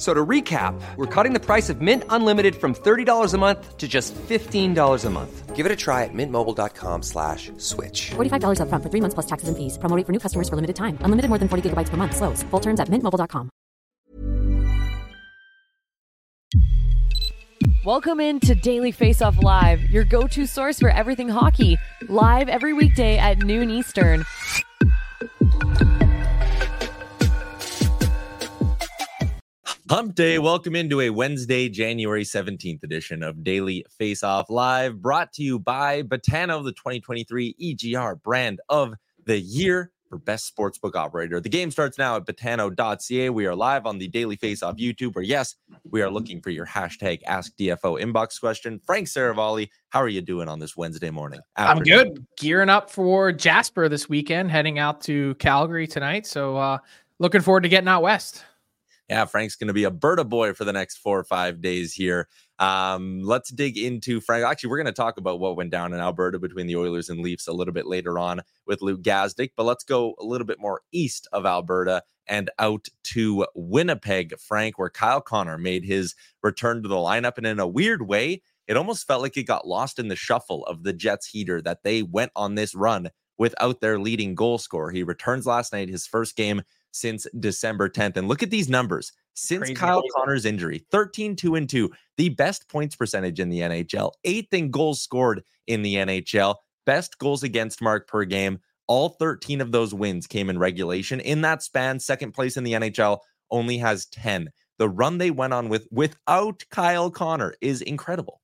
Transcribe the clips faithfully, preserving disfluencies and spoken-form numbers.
So to recap, we're cutting the price of Mint Unlimited from thirty dollars a month to just fifteen dollars a month. Give it a try at mintmobile.com slash switch. forty-five dollars up front for three months plus taxes and fees. Promo rate for new customers for limited time. Unlimited more than forty gigabytes per month. Slows full terms at mint mobile dot com. Welcome in to Daily Face-Off Live, your go-to source for everything hockey. Live every weekday at noon Eastern. Hump Day. Welcome into a Wednesday, January seventeenth edition of Daily Face-Off Live, brought to you by Betano, the twenty twenty-three E G R brand of the year for best sportsbook operator. The game starts now at betano dot c a. We are live on the Daily Face-Off YouTube, where, yes, we are looking for your hashtag Ask D F O inbox question. Frank Seravalli, how are you doing on this Wednesday morning? Afternoon. I'm good. Gearing up for Jasper this weekend, heading out to Calgary tonight. So uh, looking forward to getting out west. Yeah, Frank's going to be a Berta boy for the next four or five days here. Um, let's dig into Frank. Actually, we're going to talk about what went down in Alberta between the Oilers and Leafs a little bit later on with Luke Gazdic. But let's go a little bit more east of Alberta and out to Winnipeg, Frank, where Kyle Connor made his return to the lineup. And in a weird way, it almost felt like it got lost in the shuffle of the Jets heater that they went on this run without their leading goal scorer. He returns last night, his first game since December tenth. And look at these numbers. Since Crazy Kyle crazy. Connor's injury, thirteen two and two, the best points percentage in the N H L, eighth in goals scored in the N H L, best goals against mark per game. All thirteen of those wins came in regulation. In that span, second place in the N H L only has ten. The run they went on with without Kyle Connor is incredible.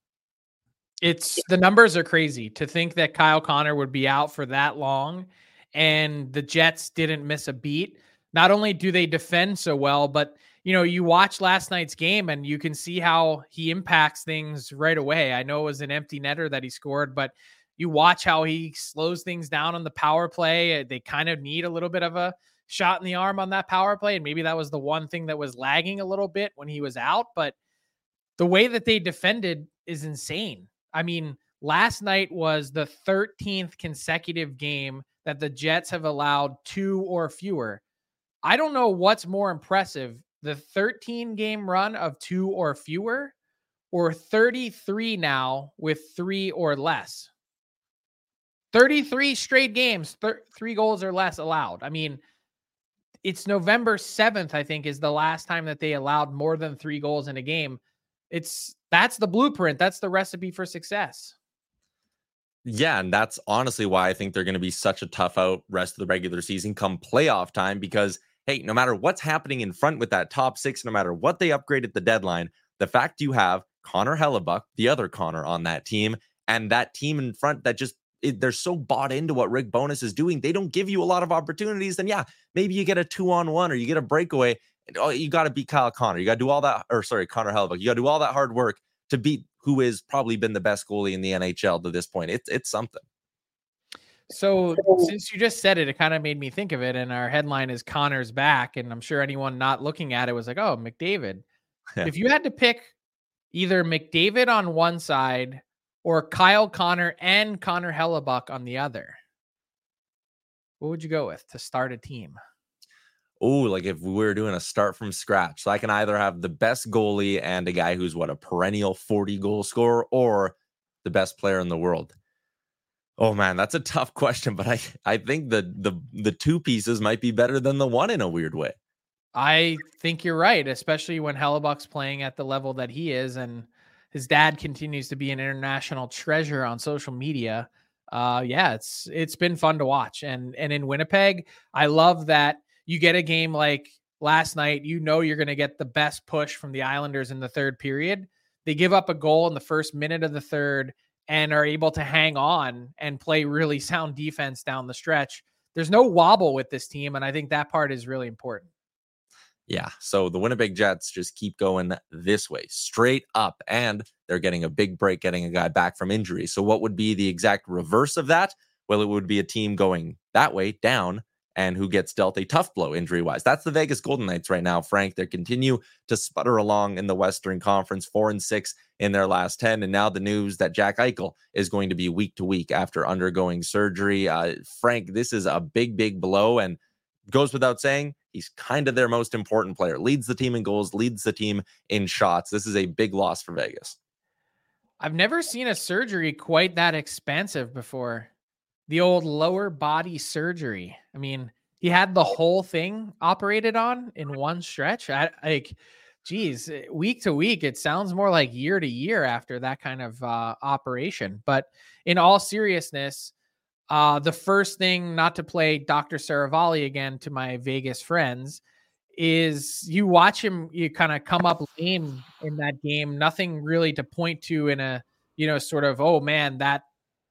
It's the numbers are crazy to think that Kyle Connor would be out for that long and the Jets didn't miss a beat. Not only do they defend so well, but, you know, you watch last night's game and you can see how he impacts things right away. I know it was an empty netter that he scored, but you watch how he slows things down on the power play. They kind of need a little bit of a shot in the arm on that power play. And maybe that was the one thing that was lagging a little bit when he was out. But the way that they defended is insane. I mean, last night was the thirteenth consecutive game that the Jets have allowed two or fewer. I don't know what's more impressive, the thirteen-game run of two or fewer or thirty-three now with three or less. thirty-three straight games, th- three goals or less allowed. I mean, it's November seventh, I think, is the last time that they allowed more than three goals in a game. It's that's the blueprint. That's the recipe for success. Yeah, and that's honestly why I think they're going to be such a tough out rest of the regular season come playoff time, because hey, no matter what's happening in front with that top six, no matter what they upgrade at the deadline, the fact you have Connor Hellebuck, the other Connor on that team, and that team in front that just, it, they're so bought into what Rick Bowness is doing, they don't give you a lot of opportunities. Then yeah, maybe you get a two-on-one or you get a breakaway And all, you got to beat Kyle Connor. You got to do all that, or sorry, Connor Hellebuck. You got to do all that hard work to beat who has probably been the best goalie in the N H L to this point. It's it's something. So since you just said it, it kind of made me think of it. And our headline is Connor's back. And I'm sure anyone not looking at it was like, oh, McDavid. Yeah. If you had to pick either McDavid on one side or Kyle Connor and Connor Hellebuck on the other, what would you go with to start a team? Oh, like if we were doing a start from scratch. So I can either have the best goalie and a guy who's what, a perennial forty goal scorer, or the best player in the world. Oh man, that's a tough question, but I, I think the the the two pieces might be better than the one in a weird way. I think you're right, especially when Hellebuck's playing at the level that he is, and his dad continues to be an international treasure on social media. Uh, yeah, it's it's been fun to watch, and and in Winnipeg, I love that you get a game like last night. You know you're going to get the best push from the Islanders in the third period. They give up a goal in the first minute of the third and are able to hang on and play really sound defense down the stretch. There's no wobble with this team, and I think that part is really important. Yeah, so the Winnipeg Jets just keep going this way, straight up, and they're getting a big break, getting a guy back from injury. So what would be the exact reverse of that? Well, it would be a team going that way, down, and who gets dealt a tough blow injury-wise. That's the Vegas Golden Knights right now, Frank. They continue to sputter along in the Western Conference, four and six in their last ten. And now the news that Jack Eichel is going to be week to week after undergoing surgery. Uh, Frank, this is a big, big blow, and goes without saying, he's kind of their most important player. Leads the team in goals, leads the team in shots. This is a big loss for Vegas. I've never seen a surgery quite that expensive before. The old lower body surgery. I mean, he had the whole thing operated on in one stretch. I, like, geez, week to week, it sounds more like year to year after that kind of uh, operation. But in all seriousness, uh, the first thing, not to play Doctor Seravalli again to my Vegas friends, is you watch him, you kind of come up lame in that game. Nothing really to point to in a, you know, sort of, oh man, that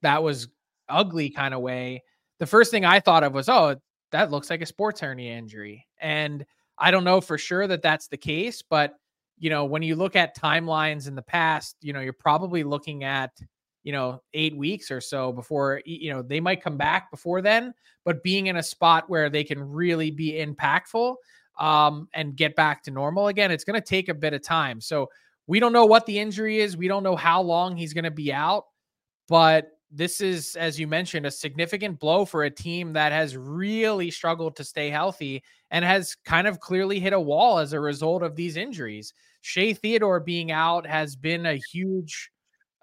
that was ugly kind of way. The first thing I thought of was, oh, that looks like a sports hernia injury. And I don't know for sure that that's the case, but you know, when you look at timelines in the past, you know, you're probably looking at, you know, eight weeks or so before, you know, they might come back before then, but being in a spot where they can really be impactful um, and get back to normal again, it's going to take a bit of time. So we don't know what the injury is. We don't know how long he's going to be out, but this is, as you mentioned, a significant blow for a team that has really struggled to stay healthy and has kind of clearly hit a wall as a result of these injuries. Shea Theodore being out has been a huge,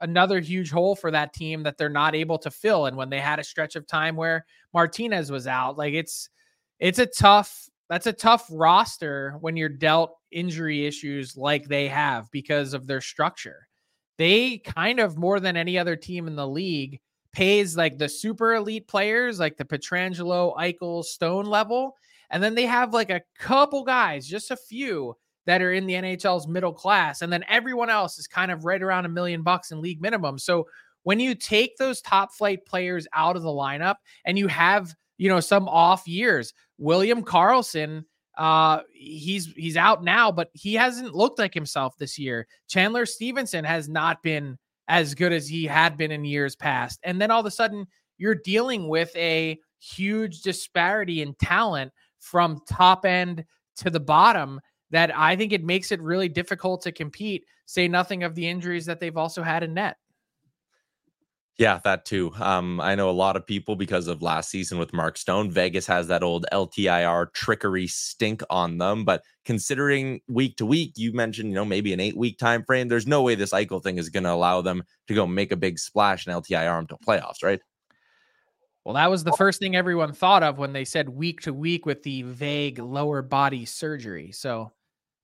another huge hole for that team that they're not able to fill. And when they had a stretch of time where Martinez was out, like it's, it's a tough, that's a tough roster when you're dealt injury issues like they have because of their structure. They kind of, more than any other team in the league, pays like the super elite players, like the Pietrangelo, Eichel, Stone level. And then they have like a couple guys, just a few that are in the N H L's middle class. And then everyone else is kind of right around a million bucks in league minimum. So when you take those top flight players out of the lineup and you have, you know, some off years, William Karlsson, Uh, he's, he's out now, but he hasn't looked like himself this year. Chandler Stevenson has not been as good as he had been in years past. And then all of a sudden you're dealing with a huge disparity in talent from top end to the bottom that I think it makes it really difficult to compete, say nothing of the injuries that they've also had in net. Yeah, that too. Um, I know a lot of people, because of last season with Mark Stone, Vegas has that old L T I R trickery stink on them. But considering week to week, you mentioned, you know, maybe an eight week time frame, there's no way this Eichel thing is going to allow them to go make a big splash in L T I R until playoffs, right? Well, that was the first thing everyone thought of when they said week to week with the vague lower body surgery. So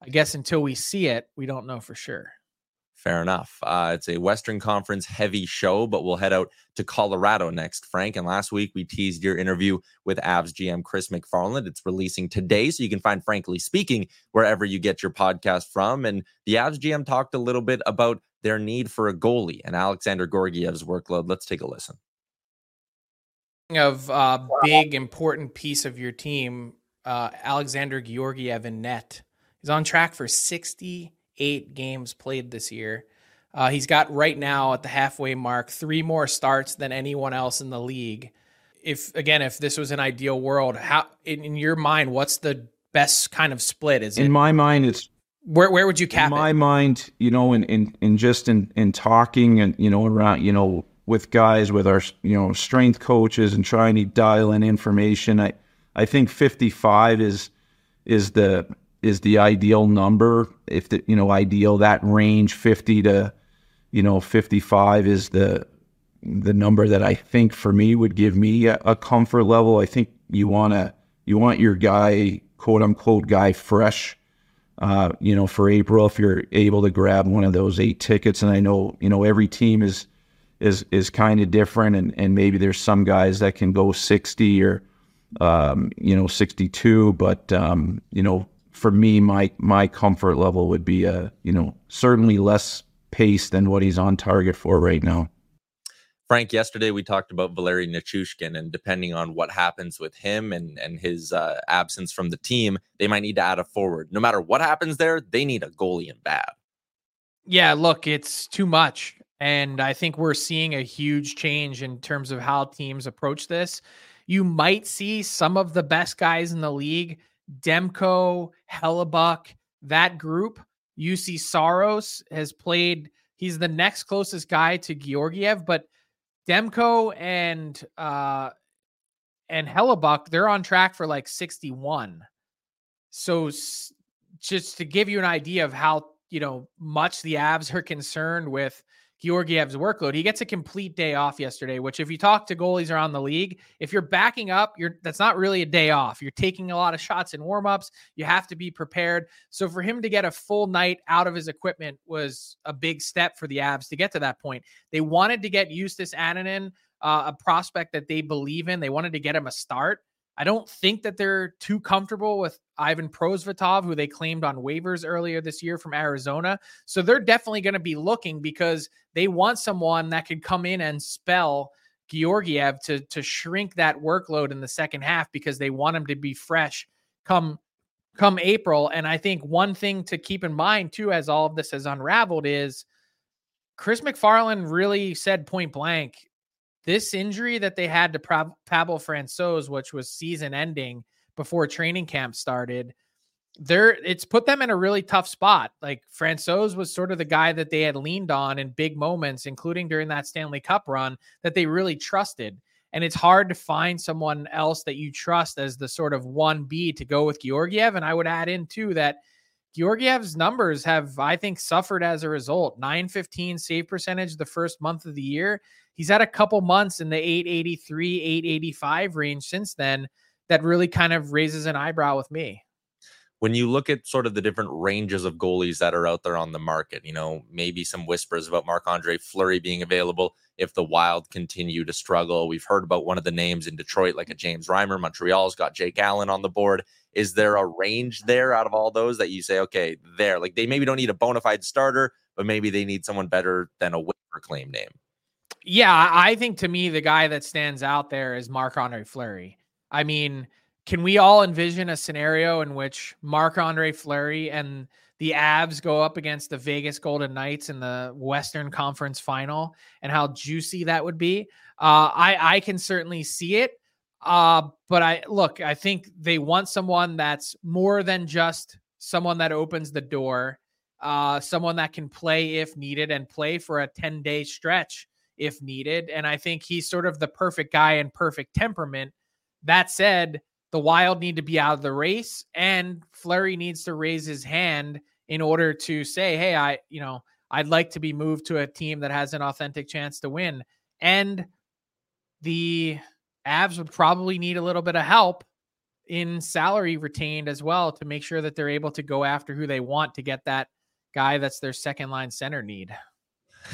I guess until we see it, we don't know for sure. Fair enough. Uh, it's a Western Conference heavy show, but we'll head out to Colorado next, Frank. And last week we teased your interview with Avs G M Chris MacFarland. It's releasing today, so you can find Frankly Speaking wherever you get your podcast from. And the Avs G M talked a little bit about their need for a goalie and Alexander Georgiev's workload. Let's take a listen. Of a big, important piece of your team, uh, Alexander Georgiev in net. He's on track for sixty-eight games played this year. Uh, he's got right now at the halfway mark three more starts than anyone else in the league. If again, if this was an ideal world, how in, in your mind, what's the best kind of split? Is it, in my mind, it's where where would you cap it? In my mind, you know, in in, in just in, in talking and you know around you know with guys with our you know strength coaches and trying to dial in information, I I think fifty-five is is the is the ideal number. If the you know ideal that range fifty to you know fifty-five is the the number that I think for me would give me a, a comfort level. I think you want to, you want your guy, quote unquote guy fresh, uh, you know, for April, if you're able to grab one of those eight tickets. And I know, you know, every team is, is, is kind of different. And, and maybe there's some guys that can go sixty or, um, you know, sixty-two, but, um, you know, for me, my, my comfort level would be, uh, you know, certainly less pace than what he's on target for right now. Frank, yesterday we talked about Valeri Nichushkin, and depending on what happens with him and, and his uh, absence from the team, they might need to add a forward. No matter what happens there, they need a goalie and bad. Yeah, look, it's too much. And I think we're seeing a huge change in terms of how teams approach this. You might see some of the best guys in the league, Demko, Hellebuck, that group. U C Saros has played, he's the next closest guy to Georgiev, but Demko and uh, and Hellebuck, they're on track for like sixty-one. So s- just to give you an idea of how, you know, much the Avs are concerned with Georgiev's workload, he gets a complete day off yesterday, which if you talk to goalies around the league, if you're backing up, you're that's not really a day off. You're taking a lot of shots in warmups. You have to be prepared. So for him to get a full night out of his equipment was a big step for the Avs to get to that point. They wanted to get Eustace Ananen, uh, a prospect that they believe in. They wanted to get him a start. I don't think that they're too comfortable with Ivan Prosvetov, who they claimed on waivers earlier this year from Arizona. So they're definitely going to be looking because they want someone that could come in and spell Georgiev to, to shrink that workload in the second half because they want him to be fresh come, come April. And I think one thing to keep in mind too, as all of this has unraveled, is Chris MacFarland really said point blank, this injury that they had to Pavel Francouz, which was season-ending before training camp started, they're, it's put them in a really tough spot. Like, Francouz was sort of the guy that they had leaned on in big moments, including during that Stanley Cup run, that they really trusted. And it's hard to find someone else that you trust as the sort of one B to go with Georgiev. And I would add in, too, that Georgiev's numbers have, I think, suffered as a result. nine fifteen save percentage the first month of the year. He's had a couple months in the eight eighty-three, eight eighty-five range since then that really kind of raises an eyebrow with me. When you look at sort of the different ranges of goalies that are out there on the market, you know, maybe some whispers about Marc-Andre Fleury being available if the Wild continue to struggle. We've heard about one of the names in Detroit, like a James Reimer. Montreal's got Jake Allen on the board. Is there a range there out of all those that you say, okay, there, like they maybe don't need a bona fide starter, but maybe they need someone better than a waiver claim name? Yeah, I think to me, the guy that stands out there is Marc-Andre Fleury. I mean, can we all envision a scenario in which Marc-Andre Fleury and the Avs go up against the Vegas Golden Knights in the Western Conference Final and how juicy that would be? Uh, I, I can certainly see it. Uh, but I look, I think they want someone that's more than just someone that opens the door, uh, someone that can play if needed and play for a ten-day stretch if needed. And I think he's sort of the perfect guy and perfect temperament. That said, the Wild need to be out of the race and Fleury needs to raise his hand in order to say, hey, I, you know, I'd like to be moved to a team that has an authentic chance to win. And the Avs would probably need a little bit of help in salary retained as well to make sure that they're able to go after who they want to get that guy that's their second line center need.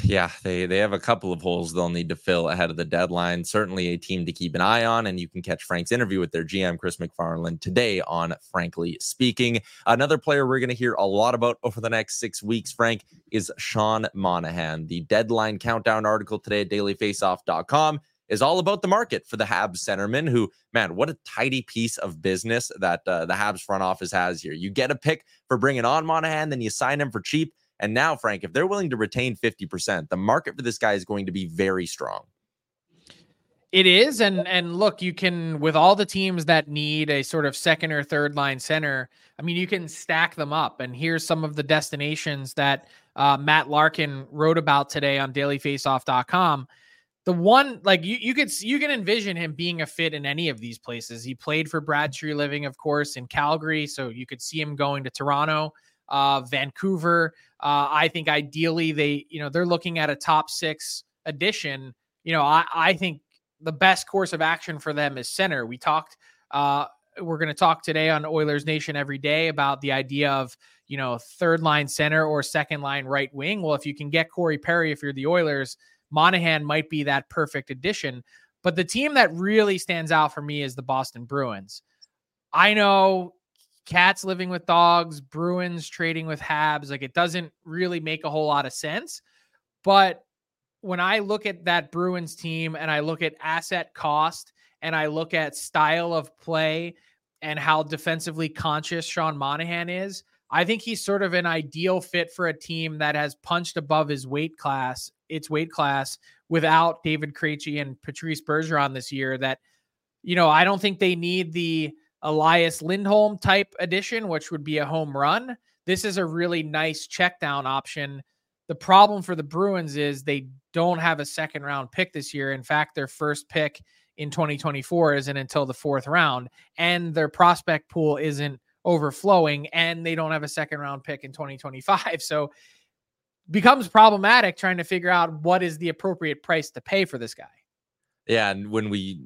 Yeah, they, they have a couple of holes they'll need to fill ahead of the deadline. Certainly a team to keep an eye on, and you can catch Frank's interview with their G M, Chris MacFarland, today on Frankly Speaking. Another player we're going to hear a lot about over the next six weeks, Frank, is Sean Monahan. The deadline countdown article today at daily face off dot com is all about the market for the Habs centerman, who, man, what a tidy piece of business that uh, the Habs front office has here. You get a pick for bringing on Monahan, then you sign him for cheap. And now, Frank, if they're willing to retain fifty percent, the market for this guy is going to be very strong. It is. And and look, you can, with all the teams that need a sort of second or third line center, I mean, you can stack them up. And here's some of the destinations that uh, Matt Larkin wrote about today on daily face off dot com. The one, like, you, you could you can envision him being a fit in any of these places. He played for Bradtree Living, of course, in Calgary. So you could see him going to Toronto, uh, Vancouver. Uh, I think ideally they, you know, they're looking at a top six addition. You know, I, I think the best course of action for them is center. We talked, uh, we're going to talk today on Oilers Nation every day about the idea of, you know, third line center or second line right wing. Well, if you can get Corey Perry, if you're the Oilers, Monahan might be that perfect addition. But the team that really stands out for me is the Boston Bruins. I know cats living with dogs, Bruins trading with Habs, like it doesn't really make a whole lot of sense. But when I look at that Bruins team and I look at asset cost and I look at style of play and how defensively conscious Sean Monahan is, I think he's sort of an ideal fit for a team that has punched above his weight class, its weight class, without David Krejci and Patrice Bergeron this year. That, you know, I don't think they need the Elias Lindholm type addition, which would be a home run. This is a really nice check down option. The problem for the Bruins is they don't have a second round pick this year. In fact, their first pick in twenty twenty-four isn't until the fourth round, and their prospect pool isn't overflowing, and they don't have a second round pick in twenty twenty-five. So becomes problematic trying to figure out what is the appropriate price to pay for this guy. Yeah, and when we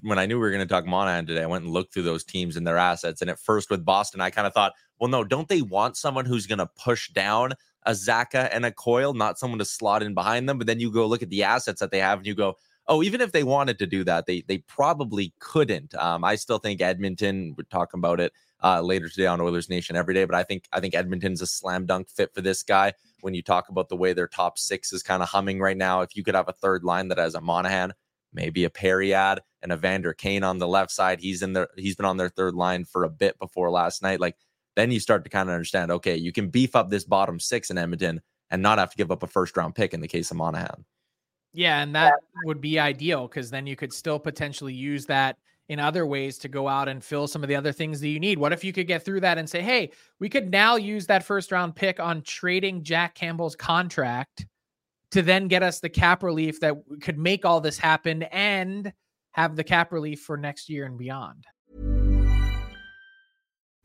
when I knew we were going to talk Monahan today, I went and looked through those teams and their assets. And at first with Boston, I kind of thought, well, no, don't they want someone who's going to push down a Zaka and a Coyle, not someone to slot in behind them? But then you go look at the assets that they have and you go, oh, even if they wanted to do that, they they probably couldn't. Um, I still think Edmonton, we're talking about it uh, later today on Oilers Nation every day, but I think I think Edmonton's a slam dunk fit for this guy. When you talk about the way their top six is kind of humming right now, if you could have a third line that has a Monahan, maybe a Perriad and a Vander Kane on the left side, he's in there. He's been on their third line for a bit before last night. Like, then you start to kind of understand, okay, you can beef up this bottom six in Edmonton and not have to give up a first round pick in the case of Monahan. Yeah. And that would be ideal, because then you could still potentially use that in other ways to go out and fill some of the other things that you need. What if you could get through that and say, hey, we could now use that first round pick on trading Jack Campbell's contract to then get us the cap relief that could make all this happen and have the cap relief for next year and beyond.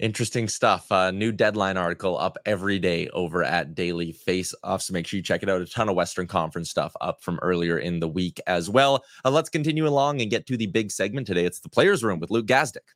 Interesting stuff. Uh, new deadline article up every day over at Daily Face-Off, so make sure you check it out. A ton of Western Conference stuff up from earlier in the week as well. Uh, let's continue along and get to the big segment today. It's The Players Room with Luke Gazdic.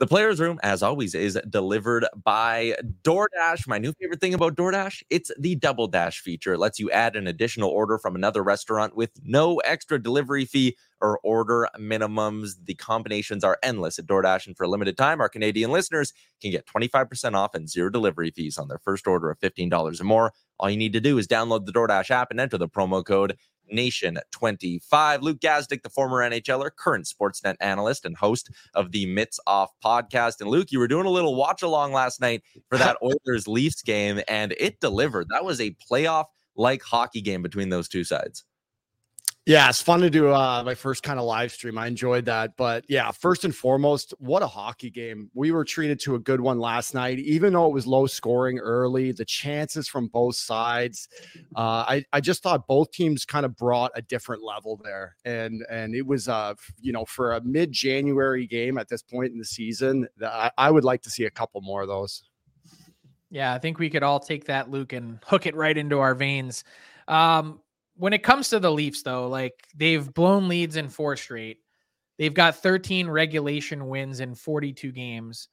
The Players Room, as always, is delivered by DoorDash. My new favorite thing about DoorDash, it's the Double Dash feature. It lets you add an additional order from another restaurant with no extra delivery fee or order minimums. The combinations are endless at DoorDash, and for a limited time, our Canadian listeners can get twenty-five percent off and zero delivery fees on their first order of fifteen dollars or more. All you need to do is download the DoorDash app and enter the promo code Nation twenty-five. Luke Gazdic, the former N H L er, current Sportsnet analyst and host of the Mitts Off podcast. And Luke, you were doing a little watch along last night for that Oilers Leafs game, and it delivered. That was a playoff like hockey game between those two sides. Yeah, it's fun to do uh, my first kind of live stream. I enjoyed that. But yeah, first and foremost, what a hockey game. We were treated to a good one last night, even though it was low scoring early, the chances from both sides. Uh, I, I just thought both teams kind of brought a different level there. And and it was, uh, you know, for a mid-January game at this point in the season, I, I would like to see a couple more of those. Yeah, I think we could all take that, Luke, and hook it right into our veins. Um When it comes to the Leafs, though, like they've blown leads in four straight. They've got thirteen regulation wins in forty-two games.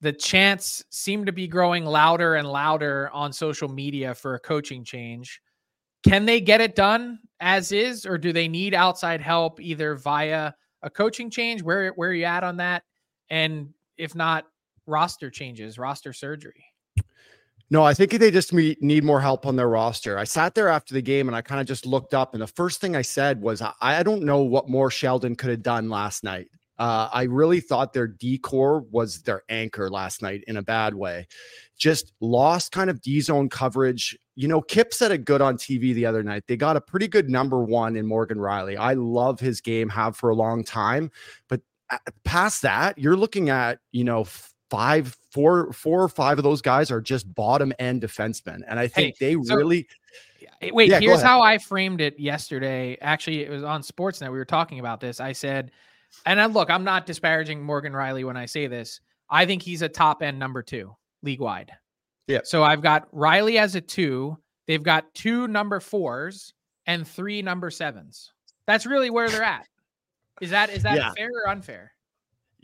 The chants seem to be growing louder and louder on social media for a coaching change. Can they get it done as is, or do they need outside help either via a coaching change? Where, where are you at on that? And if not, roster changes, roster surgery. No, I think they just need more help on their roster. I sat there after the game and I kind of just looked up, and the first thing I said was, I, I don't know what more Sheldon could have done last night. Uh, I really thought their D-core was their anchor last night in a bad way. Just lost kind of D-zone coverage. You know, Kip said it good on T V the other night. They got a pretty good number one in Morgan Riley. I love his game, have for a long time. But past that, you're looking at, you know, Five, four, four or five of those guys are just bottom end defensemen. And I think hey, they so, really. Wait, yeah, here's how I framed it yesterday. Actually, it was on Sportsnet. We were talking about this. I said, and I, look, I'm not disparaging Morgan Riley when I say this. I think he's a top end number two league wide. Yeah. So I've got Riley as a two. They've got two number fours and three number sevens. That's really where they're at. Is that is that yeah. fair or unfair?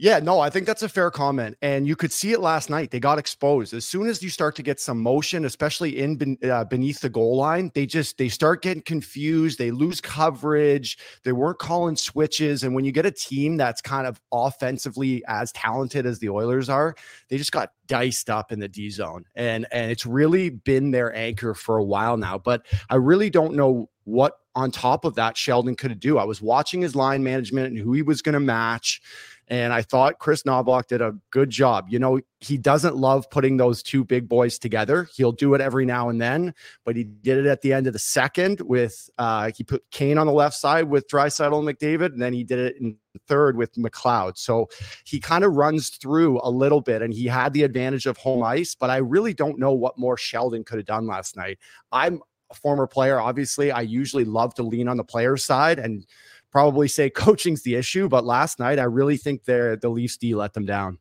Yeah, no, I think that's a fair comment. And you could see it last night. They got exposed. As soon as you start to get some motion, especially in ben, uh, beneath the goal line, they just, they start getting confused. They lose coverage. They weren't calling switches. And when you get a team that's kind of offensively as talented as the Oilers are, they just got diced up in the D zone. And, and it's really been their anchor for a while now, but I really don't know what on top of that Sheldon could do. I was watching his line management and who he was going to match. And I thought Chris Knobloch did a good job. You know, he doesn't love putting those two big boys together. He'll do it every now and then, but he did it at the end of the second with, uh, he put Kane on the left side with Draisaitl and McDavid, and then he did it in the third with McLeod. So he kind of runs through a little bit, and he had the advantage of home ice, but I really don't know what more Sheldon could have done last night. I'm a former player, obviously. I usually love to lean on the player's side and probably say coaching's the issue, but last night I really think the Leafs D let them down.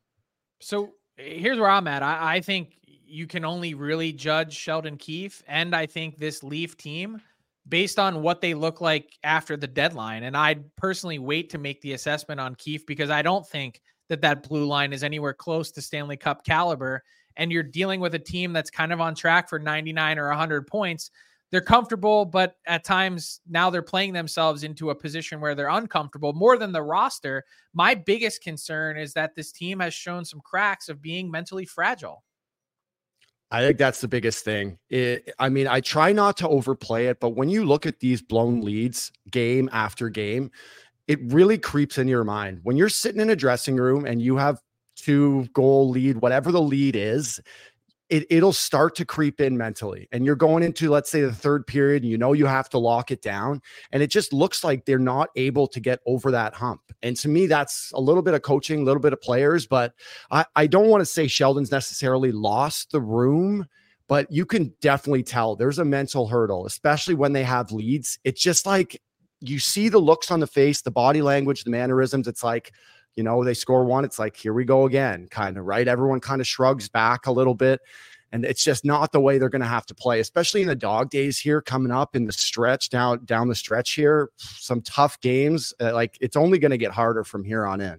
So here's where I'm at. I, I think you can only really judge Sheldon Keefe, and I think this Leaf team, based on what they look like after the deadline. And I'd personally wait to make the assessment on Keefe, because I don't think that that blue line is anywhere close to Stanley Cup caliber, and you're dealing with a team that's kind of on track for ninety-nine or one hundred points. They're comfortable, but at times now they're playing themselves into a position where they're uncomfortable more than the roster. My biggest concern is that this team has shown some cracks of being mentally fragile. I think that's the biggest thing. It, I mean, I try not to overplay it, but when you look at these blown leads game after game, it really creeps into your mind. When you're sitting in a dressing room and you have two goal lead, whatever the lead is, It, it'll start to creep in mentally, and you're going into, let's say, the third period, and you know you have to lock it down, and it just looks like they're not able to get over that hump. And to me, that's a little bit of coaching, a little bit of players, but I, I don't want to say Sheldon's necessarily lost the room, but you can definitely tell there's a mental hurdle, especially when they have leads. It's just like you see the looks on the face, the body language, the mannerisms. It's like, you know, they score one, it's like, here we go again, kind of, right? Everyone kind of shrugs back a little bit, and it's just not the way they're going to have to play, especially in the dog days here coming up in the stretch, down down the stretch here, some tough games. Uh, like, it's only going to get harder from here on in.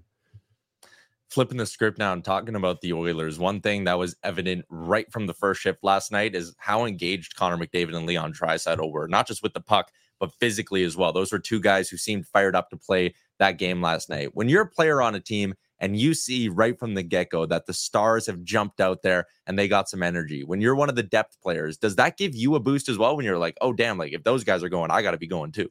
flipping the script now and talking about the Oilers, one thing that was evident right from the first shift last night is how engaged Connor McDavid and Leon Draisaitl were, not just with the puck, but physically as well. Those were two guys who seemed fired up to play that game last night. When you're a player on a team and you see right from the get-go that the stars have jumped out there and they got some energy, when you're one of the depth players, does that give you a boost as well when you're like, oh, damn, like if those guys are going, I got to be going too?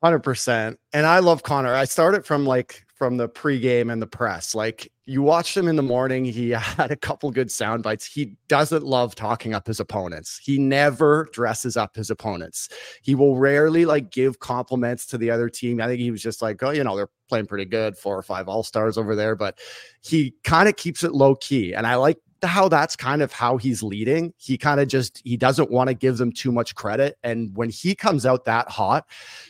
one hundred percent. And I love Connor. I started from like from the pregame and the press. Like you watched him in the morning. He had a couple good sound bites. He doesn't love talking up his opponents. He never dresses up his opponents. He will rarely like give compliments to the other team. I think he was just like, oh, you know, they're playing pretty good, four or five all-stars over there, but he kind of keeps it low key. And I like how that's kind of how he's leading. He kind of just, he doesn't want to give them too much credit. And when he comes out that hot,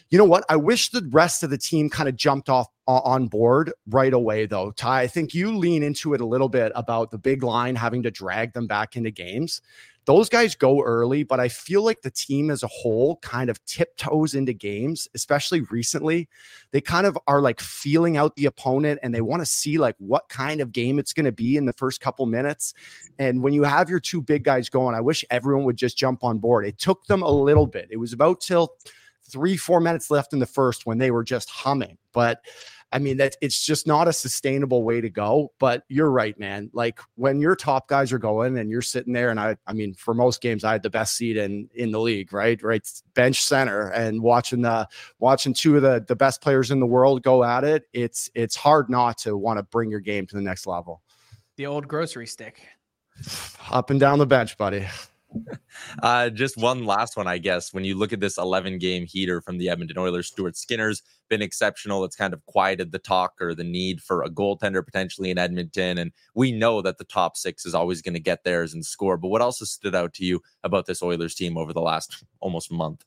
you know what? I wish the rest of the team kind of jumped off on board right away though. Ty, I think you lean into it a little bit about the big line having to drag them back into games. Those guys go early, but I feel like the team as a whole kind of tiptoes into games, especially recently. They kind of are like feeling out the opponent and they want to see like what kind of game it's going to be in the first couple minutes. And when you have your two big guys going, I wish everyone would just jump on board. It took them a little bit. It was about till three, four minutes left in the first when they were just humming. But I mean, that it's just not a sustainable way to go, but you're right, man. Like when your top guys are going and you're sitting there and I, I mean, for most games, I had the best seat in, in the league, right? Right. Bench center and watching the, watching two of the, the best players in the world go at it. It's, it's hard not to want to bring your game to the next level. The old grocery stick. Up and down the bench, buddy. Uh, just one last one, I guess. When you look at this eleven game heater from the Edmonton Oilers, Stuart Skinner's been exceptional. It's kind of quieted the talk or the need for a goaltender potentially in Edmonton. And we know that the top six is always going to get theirs and score. But what else has stood out to you about this Oilers team over the last almost month?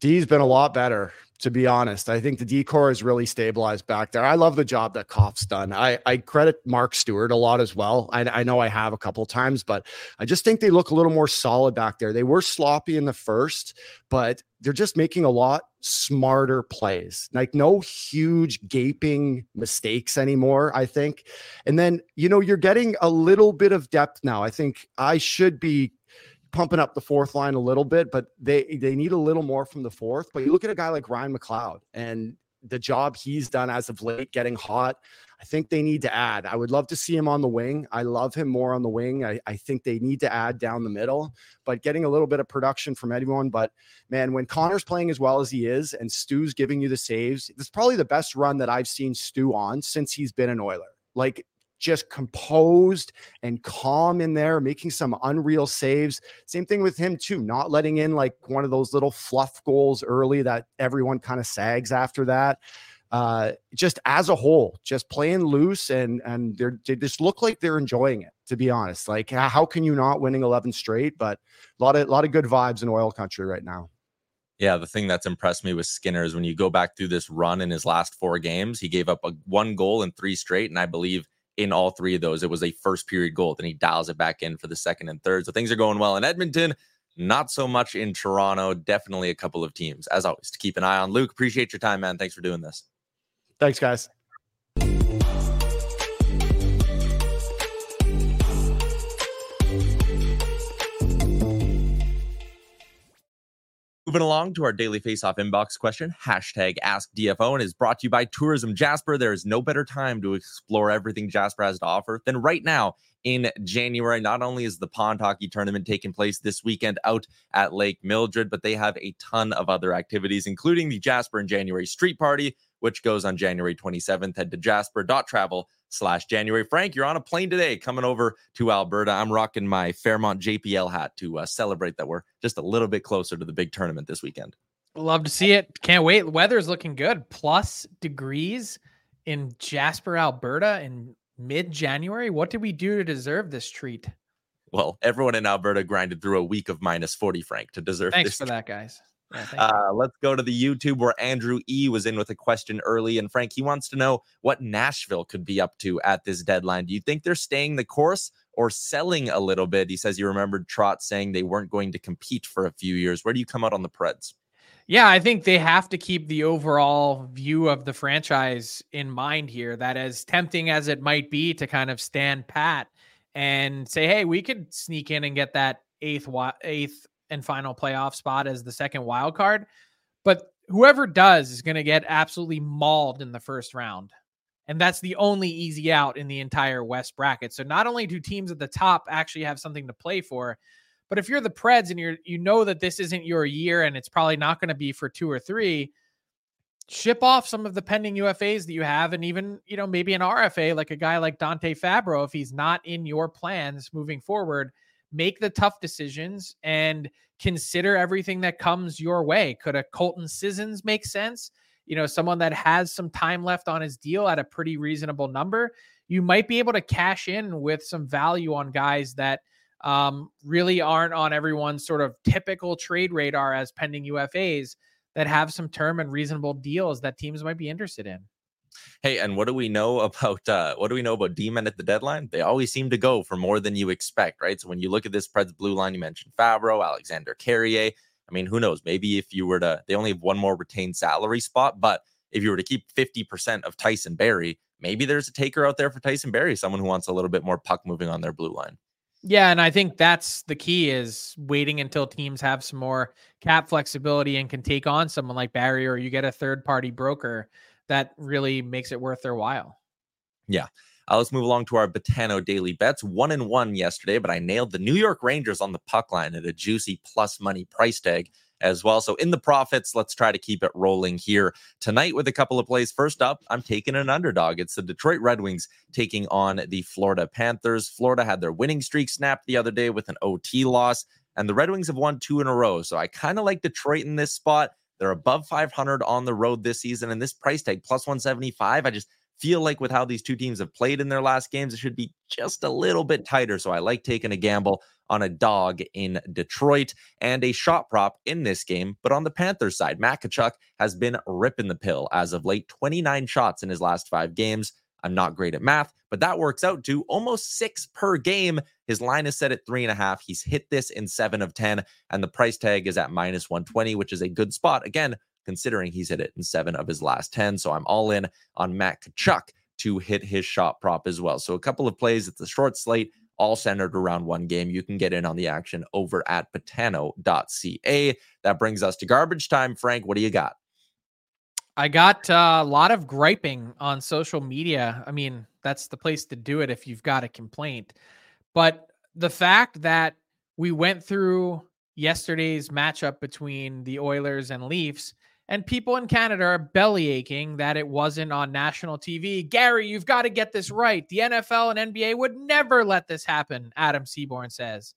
D's been a lot better, to be honest. I think the decor is really stabilized back there. I love the job that Koff's done. I, I credit Mark Stewart a lot as well. I, I know I have a couple of times, but I just think they look a little more solid back there. They were sloppy in the first, but they're just making a lot smarter plays, like no huge gaping mistakes anymore, I think. And then, you know, you're getting a little bit of depth now. I think I should be pumping up the fourth line a little bit, but they they need a little more from the fourth. But you look at a guy like Ryan McLeod and the job he's done as of late, getting hot. I think they need to add. I would love to see him on the wing. I love him more on the wing. I, I think they need to add down the middle, but getting a little bit of production from anyone. But man, when Connor's playing as well as he is and Stu's giving you the saves, it's probably the best run that I've seen Stu on since he's been an Oiler. Like, just composed and calm in there, making some unreal saves. Same thing with him too, not letting in like one of those little fluff goals early that everyone kind of sags after that. Uh, just as a whole, just playing loose and, and they're, they just look like they're enjoying it, to be honest. Like, how can you not winning eleven straight? But a lot of, a lot of good vibes in Oil Country right now. Yeah, the thing that's impressed me with Skinner is when you go back through this run in his last four games, he gave up a, one goal in three straight. And I believe in all three of those, it was a first period goal. Then he dials it back in for the second and third. So things are going well in Edmonton. Not so much in Toronto. Definitely a couple of teams, as always, to keep an eye on. Luke, appreciate your time, man. Thanks for doing this. Thanks, guys. Moving along to our Daily Face-Off inbox question, hashtag Ask D F O, and is brought to you by Tourism Jasper. There is no better time to explore everything Jasper has to offer than right now in January. Not only is the pond hockey tournament taking place this weekend out at Lake Mildred, but they have a ton of other activities, including the Jasper in January street party, which goes on January twenty-seventh. Head to jasper.travel slash January. Frank, you're on a plane today coming over to Alberta. I'm rocking my Fairmont J P L hat to uh, celebrate that we're just a little bit closer to the big tournament this weekend. Love to see it. Can't wait. The weather's looking good. Plus degrees in Jasper, Alberta in mid-January. What did we do to deserve this treat? Well, everyone in Alberta grinded through a week of minus forty, Frank, to deserve Thanks this. Thanks for that, guys. Yeah, uh, let's go to the YouTube where Andrew E was in with a question early. And Frank, he wants to know what Nashville could be up to at this deadline. Do you think they're staying the course or selling a little bit? He says he remembered Trot saying they weren't going to compete for a few years. Where do you come out on the Preds? Yeah, I think they have to keep the overall view of the franchise in mind here, that as tempting as it might be to kind of stand pat and say, hey, we could sneak in and get that eighth eighth and final playoff spot as the second wild card. But whoever does is going to get absolutely mauled in the first round. And that's the only easy out in the entire West bracket. So not only do teams at the top actually have something to play for, but if you're the Preds and you're, you know that this isn't your year and it's probably not going to be for two or three, ship off some of the pending U F As that you have. And even, you know, maybe an R F A, like a guy like Dante Fabro, if he's not in your plans moving forward, make the tough decisions and consider everything that comes your way. Could a Colton Sissons make sense? You know, someone that has some time left on his deal at a pretty reasonable number, you might be able to cash in with some value on guys that um, really aren't on everyone's sort of typical trade radar as pending U F As, that have some term and reasonable deals that teams might be interested in. Hey, and what do we know about uh, what do we know about D-men at the deadline? They always seem to go for more than you expect, right? So when you look at this Preds blue line, you mentioned Fabro, Alexander Carrier. I mean, who knows? Maybe if you were to, they only have one more retained salary spot, but if you were to keep fifty percent of Tyson Barry, maybe there's a taker out there for Tyson Barry, someone who wants a little bit more puck moving on their blue line. Yeah, and I think that's the key, is waiting until teams have some more cap flexibility and can take on someone like Barry, or you get a third-party broker that really makes it worth their while. Yeah. Uh, let's move along to our Betano Daily Bets. One and one yesterday, but I nailed the New York Rangers on the puck line at a juicy plus money price tag as well. So in the profits, let's try to keep it rolling here tonight with a couple of plays. First up, I'm taking an underdog. It's the Detroit Red Wings taking on the Florida Panthers. Florida had their winning streak snapped the other day with an O T loss, and the Red Wings have won two in a row. So I kind of like Detroit in this spot. They're above five hundred on the road this season, and this price tag plus one seventy-five, I just feel like with how these two teams have played in their last games, it should be just a little bit tighter. So I like taking a gamble on a dog in Detroit and a shot prop in this game. But on the Panthers side, Matt Kachuk has been ripping the pill as of late, twenty-nine shots in his last five games. I'm not great at math, but that works out to almost six per game. His line is set at three and a half. He's hit this in seven of ten, and the price tag is at minus one twenty, which is a good spot. Again, considering he's hit it in seven of his last ten. So I'm all in on Matt Kachuk to hit his shot prop as well. So a couple of plays. It's a short slate, all centered around one game. You can get in on the action over at betano dot c a. That brings us to garbage time. Frank, what do you got? I got a lot of griping on social media. I mean, that's the place to do it if you've got a complaint. But the fact that we went through yesterday's matchup between the Oilers and Leafs, and people in Canada are belly aching that it wasn't on national T V. Gary, you've got to get this right. The N F L and N B A would never let this happen, Adam Seaborn says.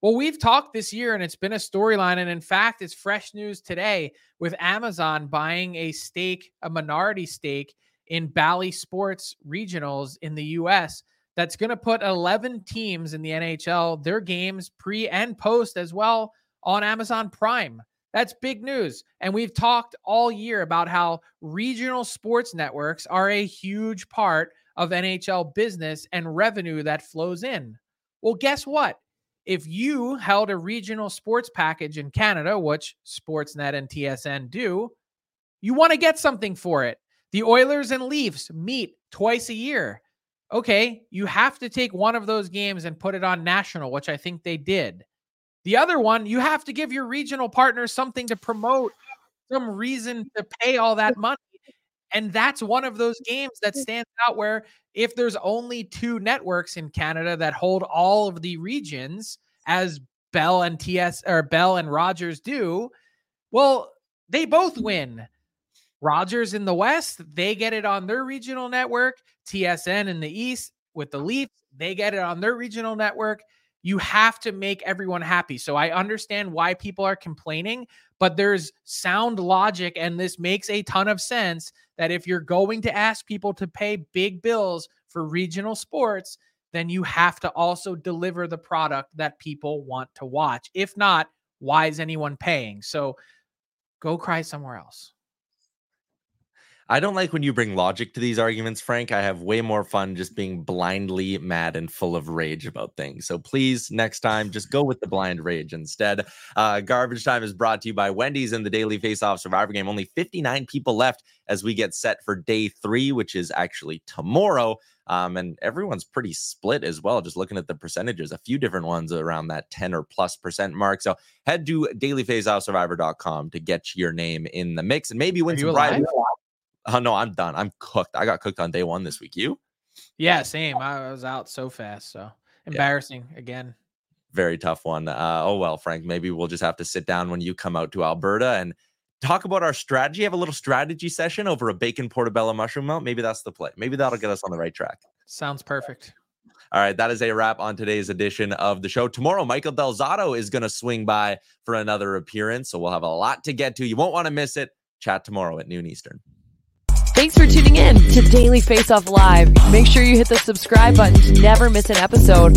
Well, we've talked this year, and it's been a storyline. And in fact, it's fresh news today with Amazon buying a stake, a minority stake in Bally Sports Regionals in the U S. That's going to put eleven teams in the N H L, their games pre and post as well, on Amazon Prime. That's big news. And we've talked all year about how regional sports networks are a huge part of N H L business and revenue that flows in. Well, guess what? If you held a regional sports package in Canada, which Sportsnet and T S N do, you want to get something for it. The Oilers and Leafs meet twice a year. Okay, you have to take one of those games and put it on national, which I think they did. The other one, you have to give your regional partners something to promote, some reason to pay all that money. And that's one of those games that stands out, where if there's only two networks in Canada that hold all of the regions, as Bell and T S or Bell and Rogers do, well, they both win. Rogers in the West, they get it on their regional network. T S N in the East with the Leafs, they get it on their regional network. You have to make everyone happy. So I understand why people are complaining, but there's sound logic, and this makes a ton of sense, that if you're going to ask people to pay big bills for regional sports, then you have to also deliver the product that people want to watch. If not, why is anyone paying? So go cry somewhere else. I don't like when you bring logic to these arguments, Frank. I have way more fun just being blindly mad and full of rage about things. So please, next time, just go with the blind rage instead. Uh, Garbage Time is brought to you by Wendy's and the Daily Face-Off Survivor Game. Only fifty-nine people left as we get set for day three, which is actually tomorrow. Um, and everyone's pretty split as well. Just looking at the percentages, a few different ones around that ten or plus percent mark. So head to daily face off survivor dot com to get your name in the mix and maybe win Are some prize. Oh, no, I'm done. I'm cooked. I got cooked on day one this week. You? Yeah, same. I was out so fast. So embarrassing yeah. again. Very tough one. Uh, oh, well, Frank, maybe we'll just have to sit down when you come out to Alberta and talk about our strategy, have a little strategy session over a bacon portobello mushroom melt. Maybe that's the play. Maybe that'll get us on the right track. Sounds perfect. All right, that is a wrap on today's edition of the show. Tomorrow, Michael Delzato is going to swing by for another appearance, so we'll have a lot to get to. You won't want to miss it. Chat tomorrow at noon Eastern. Thanks for tuning in to Daily Faceoff Live. Make sure you hit the subscribe button to never miss an episode.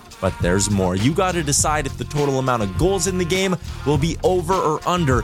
But there's more. You got to decide if the total amount of goals in the game will be over or under